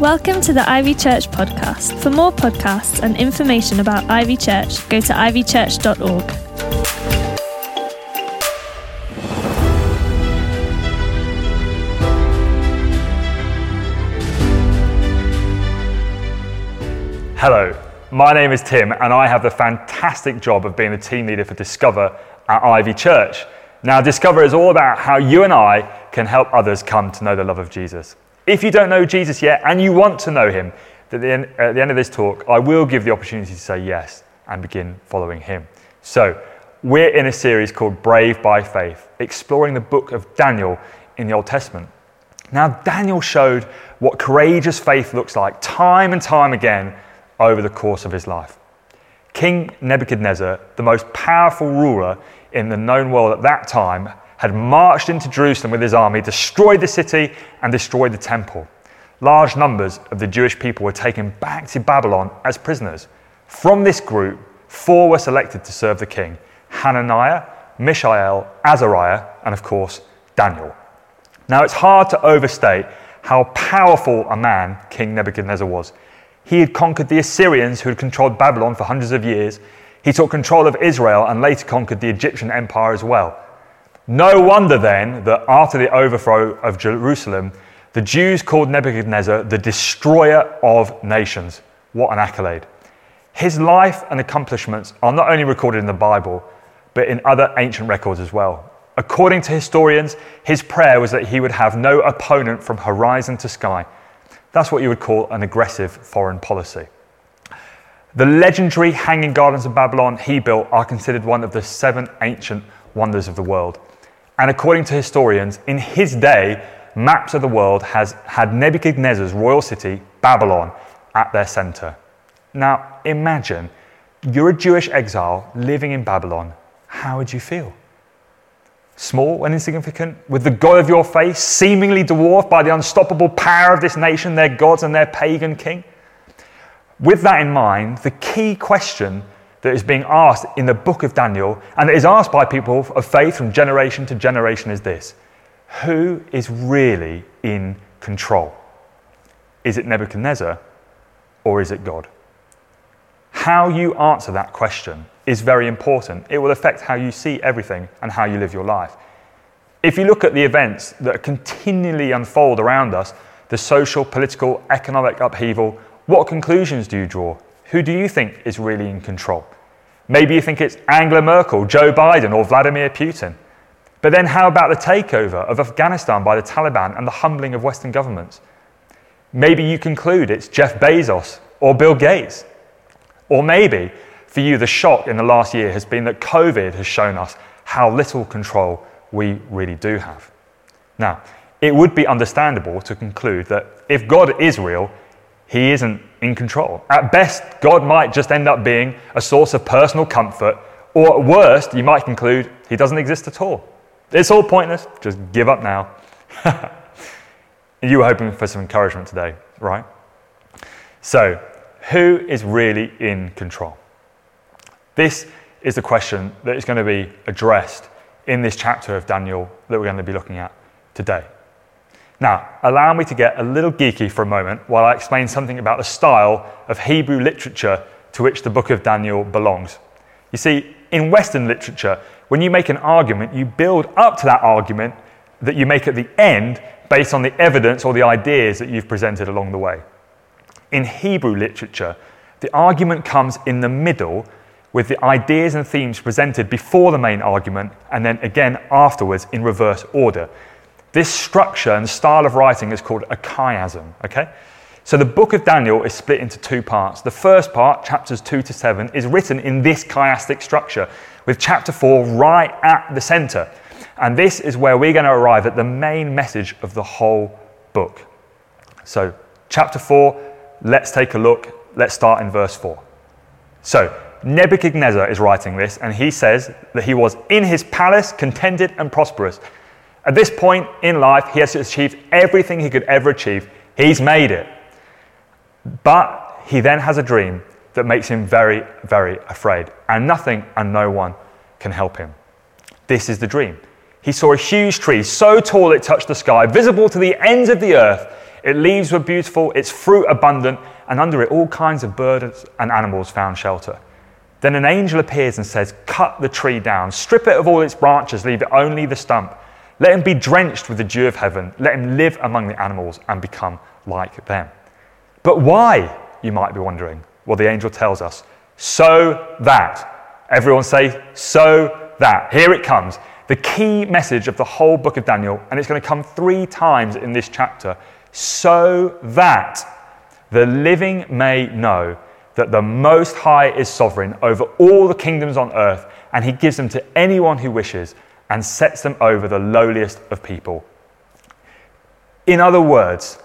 Welcome to the Ivy Church podcast. For more podcasts and information about Ivy Church, go to ivychurch.org. Hello, my name is Tim and I have the fantastic job of being the team leader for Discover at Ivy Church. Now, Discover is all about how you and I can help others come to know the love of Jesus. If you don't know Jesus yet and you want to know him, then at the end of this talk, I will give the opportunity to say yes and begin following him. So, we're in a series called Brave by Faith, exploring the book of Daniel in the Old Testament. Now, Daniel showed what courageous faith looks like time and time again over the course of his life. King Nebuchadnezzar, the most powerful ruler in the known world at that time, had marched into Jerusalem with his army, destroyed the city and destroyed the temple. Large numbers of the Jewish people were taken back to Babylon as prisoners. From this group, 4 were selected to serve the king: Hananiah, Mishael, Azariah, and of course, Daniel. Now, it's hard to overstate how powerful a man King Nebuchadnezzar was. He had conquered the Assyrians, who had controlled Babylon for hundreds of years. He took control of Israel and later conquered the Egyptian empire as well. No wonder then that after the overthrow of Jerusalem, the Jews called Nebuchadnezzar the destroyer of nations. What an accolade. His life and accomplishments are not only recorded in the Bible, but in other ancient records as well. According to historians, his prayer was that he would have no opponent from horizon to sky. That's what you would call an aggressive foreign policy. The legendary Hanging Gardens of Babylon he built are considered one of the 7 ancient wonders of the world. And according to historians, in his day, maps of the world had Nebuchadnezzar's royal city, Babylon, at their center. Now, imagine you're a Jewish exile living in Babylon. How would you feel? Small and insignificant, with the god of your faith seemingly dwarfed by the unstoppable power of this nation, their gods and their pagan king? With that in mind, the key question that is being asked in the book of Daniel, and that is asked by people of faith from generation to generation, is this: who is really in control? Is it Nebuchadnezzar or is it God? How you answer that question is very important. It will affect how you see everything and how you live your life. If you look at the events that continually unfold around us, the social, political, economic upheaval, what conclusions do you draw? Who do you think is really in control? Maybe you think it's Angela Merkel, Joe Biden, or Vladimir Putin. But then how about the takeover of Afghanistan by the Taliban and the humbling of Western governments? Maybe you conclude it's Jeff Bezos or Bill Gates. Or maybe, for you, the shock in the last year has been that COVID has shown us how little control we really do have. Now, it would be understandable to conclude that if God is real, he isn't in control. At best, God might just end up being a source of personal comfort, or at worst, you might conclude he doesn't exist at all. It's all pointless, just give up now. You were hoping for some encouragement today, right? So, who is really in control? This is the question that is going to be addressed in this chapter of Daniel that we're going to be looking at today. Now, allow me to get a little geeky for a moment while I explain something about the style of Hebrew literature to which the book of Daniel belongs. You see, in Western literature, when you make an argument, you build up to that argument that you make at the end based on the evidence or the ideas that you've presented along the way. In Hebrew literature, the argument comes in the middle with the ideas and themes presented before the main argument and then again afterwards in reverse order. This structure and style of writing is called a chiasm, okay? So the book of Daniel is split into 2 parts. The first part, chapters 2 to 7, is written in this chiastic structure with chapter 4 right at the center. And this is where we're going to arrive at the main message of the whole book. So chapter 4, let's take a look. Let's start in verse 4. So Nebuchadnezzar is writing this, and he says that he was in his palace, contented and prosperous. At this point in life, he has achieved everything he could ever achieve. He's made it. But he then has a dream that makes him very, very afraid, and nothing and no one can help him. This is the dream. He saw a huge tree so tall it touched the sky, visible to the ends of the earth. Its leaves were beautiful, its fruit abundant, and under it all kinds of birds and animals found shelter. Then an angel appears and says, cut the tree down, strip it of all its branches, leave it only the stump. Let him be drenched with the dew of heaven. Let him live among the animals and become like them. But why, you might be wondering? Well, the angel tells us, so that. Everyone say, so that. Here it comes. The key message of the whole book of Daniel, and it's going to come 3 times in this chapter. So that the living may know that the Most High is sovereign over all the kingdoms on earth, and he gives them to anyone who wishes and sets them over the lowliest of people. In other words,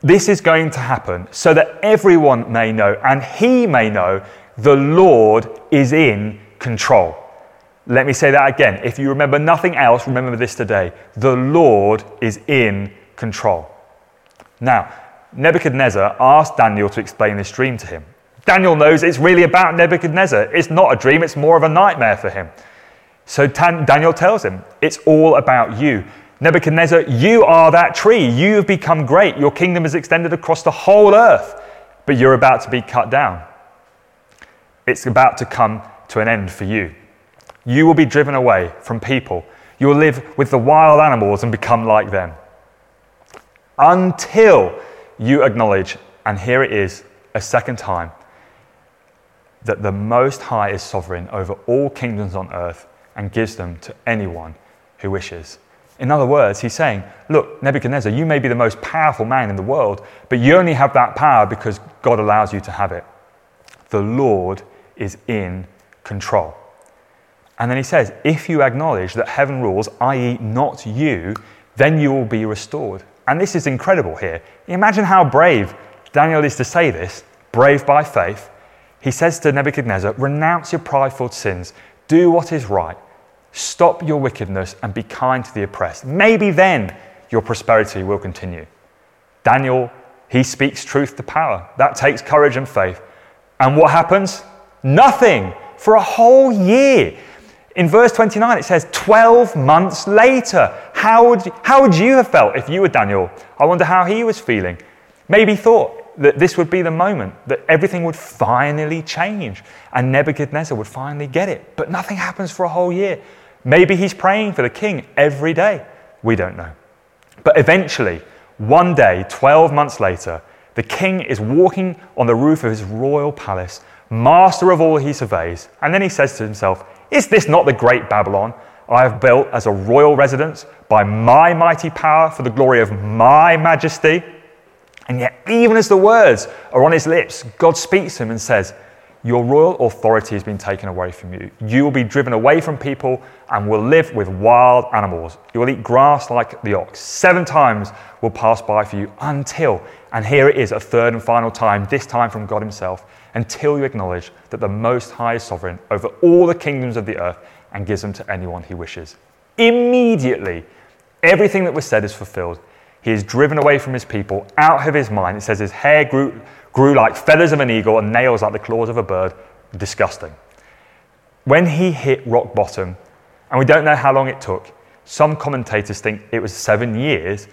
this is going to happen so that everyone may know, and he may know, the Lord is in control. Let me say that again. If you remember nothing else, remember this today. The Lord is in control. Now, Nebuchadnezzar asked Daniel to explain this dream to him. Daniel knows it's really about Nebuchadnezzar. It's not a dream, it's more of a nightmare for him. So Daniel tells him, it's all about you. Nebuchadnezzar, you are that tree. You have become great. Your kingdom is extended across the whole earth, but you're about to be cut down. It's about to come to an end for you. You will be driven away from people. You will live with the wild animals and become like them. Until you acknowledge, and here it is a second time, that the Most High is sovereign over all kingdoms on earth and gives them to anyone who wishes. In other words, he's saying, look, Nebuchadnezzar, you may be the most powerful man in the world, but you only have that power because God allows you to have it. The Lord is in control. And then he says, if you acknowledge that heaven rules, i.e. not you, then you will be restored. And this is incredible here. Imagine how brave Daniel is to say this, brave by faith. He says to Nebuchadnezzar, renounce your prideful sins, do what is right, stop your wickedness and be kind to the oppressed. Maybe then your prosperity will continue. Daniel, he speaks truth to power. That takes courage and faith. And what happens? Nothing for a whole year. In verse 29, it says, 12 months later. How would you have felt if you were Daniel? I wonder how he was feeling. Maybe thought that this would be the moment, that everything would finally change and Nebuchadnezzar would finally get it. But nothing happens for a whole year. Maybe he's praying for the king every day. We don't know. But eventually, one day, 12 months later, the king is walking on the roof of his royal palace, master of all he surveys. And then he says to himself, is this not the great Babylon I have built as a royal residence by my mighty power for the glory of my majesty? And yet, even as the words are on his lips, God speaks to him and says, your royal authority has been taken away from you. You will be driven away from people and will live with wild animals. You will eat grass like the ox. 7 times will pass by for you until, and here it is a third and final time, this time from God himself, until you acknowledge that the Most High is sovereign over all the kingdoms of the earth and gives them to anyone he wishes. Immediately, everything that was said is fulfilled. He is driven away from his people, out of his mind. It says his hair grew like feathers of an eagle and nails like the claws of a bird. Disgusting. When he hit rock bottom, and we don't know how long it took, some commentators think it was 7 years,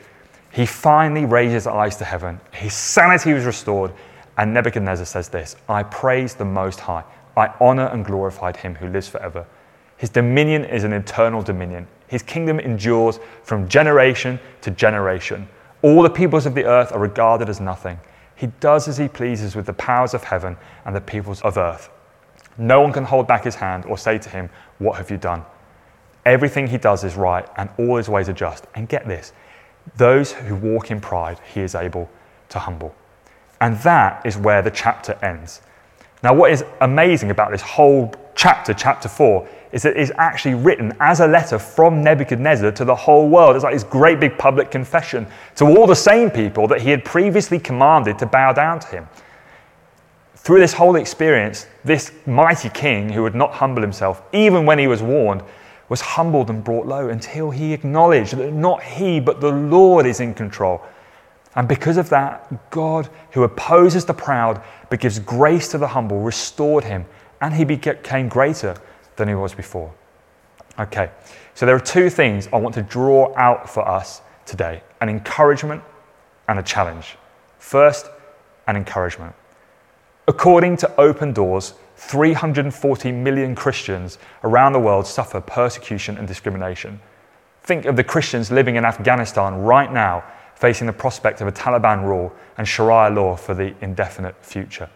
he finally raised his eyes to heaven. His sanity was restored. And Nebuchadnezzar says this, I praise the Most High. I honor and glorified him who lives forever. His dominion is an eternal dominion. His kingdom endures from generation to generation. All the peoples of the earth are regarded as nothing. He does as he pleases with the powers of heaven and the peoples of earth. No one can hold back his hand or say to him, what have you done? Everything he does is right and all his ways are just. And get this, those who walk in pride, he is able to humble. And that is where the chapter ends. Now, what is amazing about this whole chapter, chapter 4, is that it's actually written as a letter from Nebuchadnezzar to the whole world. It's like this great big public confession to all the same people that he had previously commanded to bow down to him. Through this whole experience, this mighty king who would not humble himself, even when he was warned, was humbled and brought low until he acknowledged that not he, but the Lord is in control. And because of that, God, who opposes the proud but gives grace to the humble, restored him, and he became greater than he was before. Okay, so there are 2 things I want to draw out for us today, an encouragement and a challenge. First, an encouragement. According to Open Doors, 340 million Christians around the world suffer persecution and discrimination. Think of the Christians living in Afghanistan right now, facing the prospect of a Taliban rule and Sharia law for the indefinite future.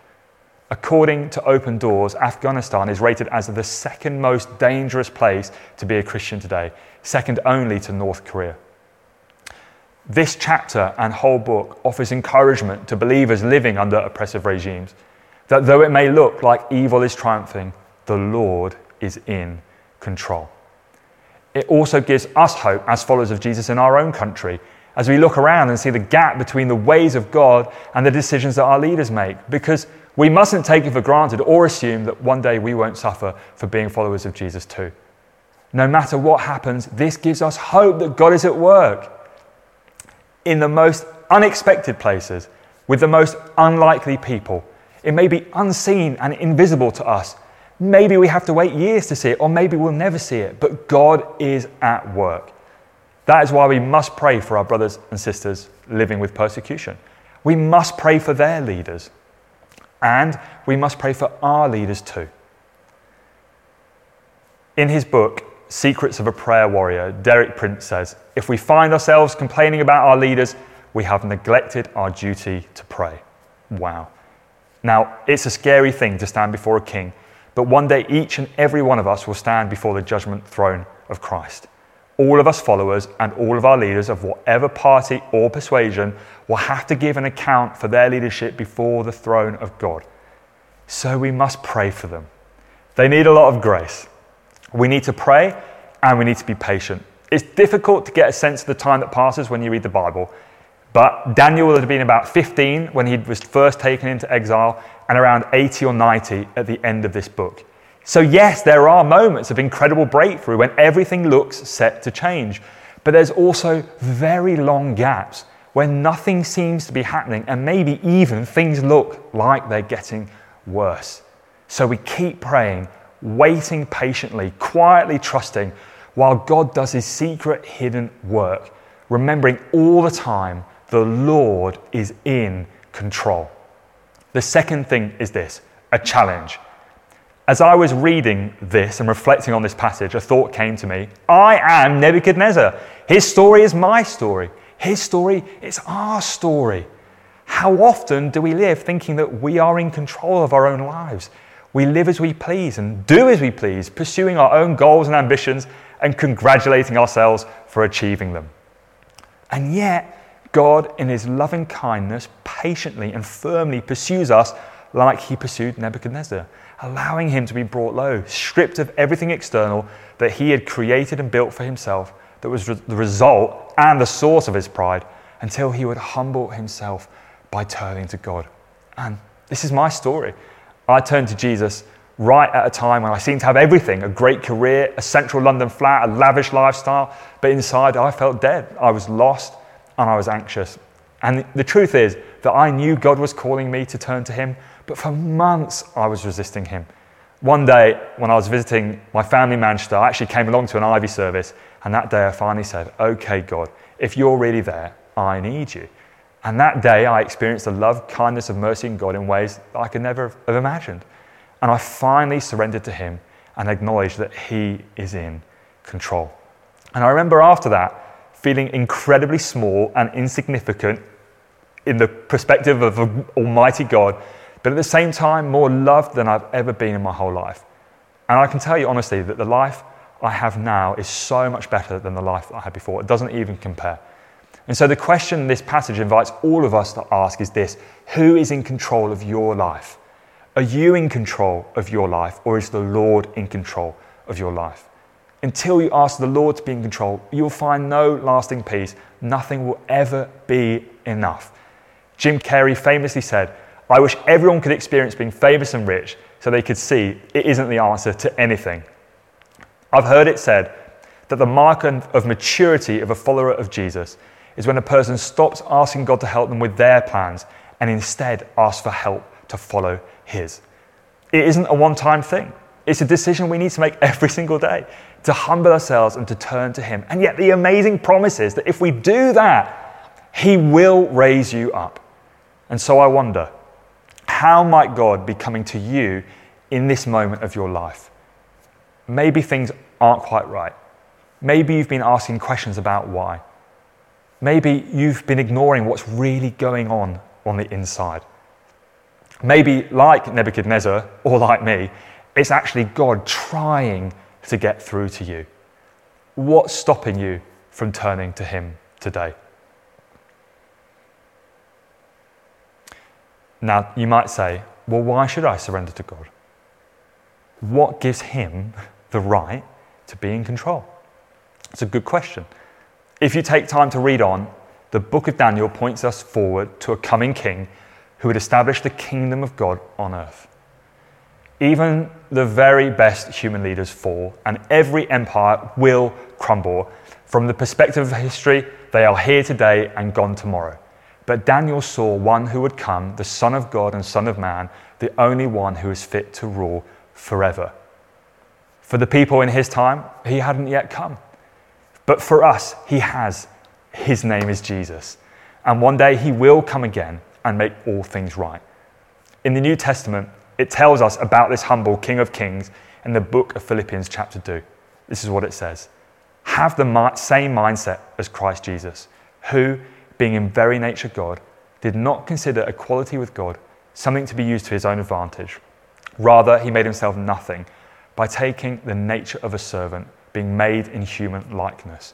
According to Open Doors, Afghanistan is rated as the second most dangerous place to be a Christian today, second only to North Korea. This chapter and whole book offers encouragement to believers living under oppressive regimes, that though it may look like evil is triumphing, the Lord is in control. It also gives us hope as followers of Jesus in our own country, as we look around and see the gap between the ways of God and the decisions that our leaders make, because we mustn't take it for granted or assume that one day we won't suffer for being followers of Jesus too. No matter what happens, this gives us hope that God is at work in the most unexpected places, with the most unlikely people. It may be unseen and invisible to us. Maybe we have to wait years to see it, or maybe we'll never see it, but God is at work. That is why we must pray for our brothers and sisters living with persecution. We must pray for their leaders, and we must pray for our leaders too. In his book, Secrets of a Prayer Warrior, Derek Prince says, if we find ourselves complaining about our leaders, we have neglected our duty to pray. Wow. Now, it's a scary thing to stand before a king, but one day each and every one of us will stand before the judgment throne of Christ. All of us followers and all of our leaders of whatever party or persuasion will have to give an account for their leadership before the throne of God. So we must pray for them. They need a lot of grace. We need to pray and we need to be patient. It's difficult to get a sense of the time that passes when you read the Bible. But Daniel would have been about 15 when he was first taken into exile and around 80 or 90 at the end of this book. So yes, there are moments of incredible breakthrough when everything looks set to change. But there's also very long gaps when nothing seems to be happening and maybe even things look like they're getting worse. So we keep praying, waiting patiently, quietly trusting while God does his secret hidden work, remembering all the time the Lord is in control. The second thing is this, a challenge. As I was reading this and reflecting on this passage, a thought came to me. I am Nebuchadnezzar. His story is my story. His story is our story. How often do we live thinking that we are in control of our own lives? We live as we please and do as we please, pursuing our own goals and ambitions and congratulating ourselves for achieving them. And yet, God, in his loving kindness, patiently and firmly pursues us like he pursued Nebuchadnezzar, allowing him to be brought low, stripped of everything external that he had created and built for himself, that was the result and the source of his pride, until he would humble himself by turning to God. And this is my story. I turned to Jesus right at a time when I seemed to have everything, a great career, a central London flat, a lavish lifestyle, but inside I felt dead. I was lost. And I was anxious. And the truth is that I knew God was calling me to turn to him, but for months I was resisting him. One day when I was visiting my family in Manchester, I actually came along to an Ivy service, and that day I finally said, okay, God, if you're really there, I need you. And that day I experienced the love, kindness, and mercy in God in ways that I could never have imagined. And I finally surrendered to him and acknowledged that he is in control. And I remember after that, feeling incredibly small and insignificant in the perspective of Almighty God, but at the same time, more loved than I've ever been in my whole life. And I can tell you honestly that the life I have now is so much better than the life I had before. It doesn't even compare. And so the question this passage invites all of us to ask is this: who is in control of your life? Are you in control of your life, or is the Lord in control of your life? Until you ask the Lord to be in control, you'll find no lasting peace. Nothing will ever be enough. Jim Carrey famously said, I wish everyone could experience being famous and rich so they could see it isn't the answer to anything. I've heard it said that the mark of maturity of a follower of Jesus is when a person stops asking God to help them with their plans and instead asks for help to follow his. It isn't a one-time thing. It's a decision we need to make every single day, to humble ourselves and to turn to him. And yet the amazing promise is that if we do that, He will raise you up. And so I wonder, how might God be coming to you in this moment of your life? Maybe things aren't quite right. Maybe you've been asking questions about why. Maybe you've been ignoring what's really going on the inside. Maybe, like Nebuchadnezzar, or like me, it's actually God trying to get through to you. What's stopping you from turning to him today? Now, you might say, well, why should I surrender to God? What gives him the right to be in control? It's a good question. If you take time to read on, the book of Daniel points us forward to a coming king who would establish the kingdom of God on earth. Even the very best human leaders fall, and every empire will crumble. From the perspective of history, they are here today and gone tomorrow. But Daniel saw one who would come, the Son of God and Son of Man, the only one who is fit to rule forever. For the people in his time, he hadn't yet come. But for us, he has. His name is Jesus. And one day he will come again and make all things right. In the New Testament, it tells us about this humble King of Kings in the book of Philippians chapter 2. This is what it says. Have the same mindset as Christ Jesus, who, being in very nature God, did not consider equality with God something to be used to his own advantage. Rather, he made himself nothing by taking the nature of a servant, being made in human likeness.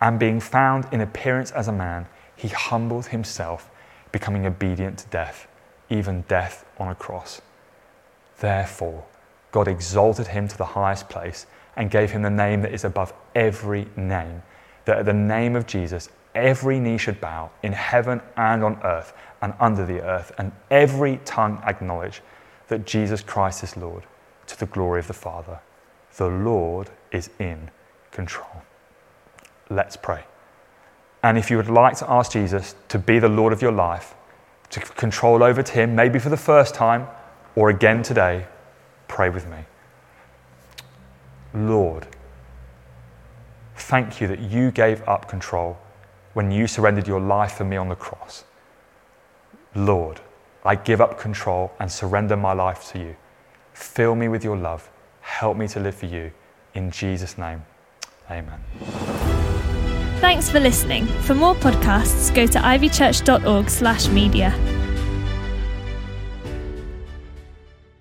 And being found in appearance as a man, he humbled himself, becoming obedient to death, even death on a cross. Therefore, God exalted him to the highest place and gave him the name that is above every name, that at the name of Jesus, every knee should bow in heaven and on earth and under the earth, and every tongue acknowledge that Jesus Christ is Lord, to the glory of the Father. The Lord is in control. Let's pray. And if you would like to ask Jesus to be the Lord of your life, to control over to him, maybe for the first time or again today, pray with me. Lord, thank you that you gave up control when you surrendered your life for me on the cross. Lord, I give up control and surrender my life to you. Fill me with your love. Help me to live for you. In Jesus' name, amen. Thanks for listening. For more podcasts, go to ivychurch.org/media.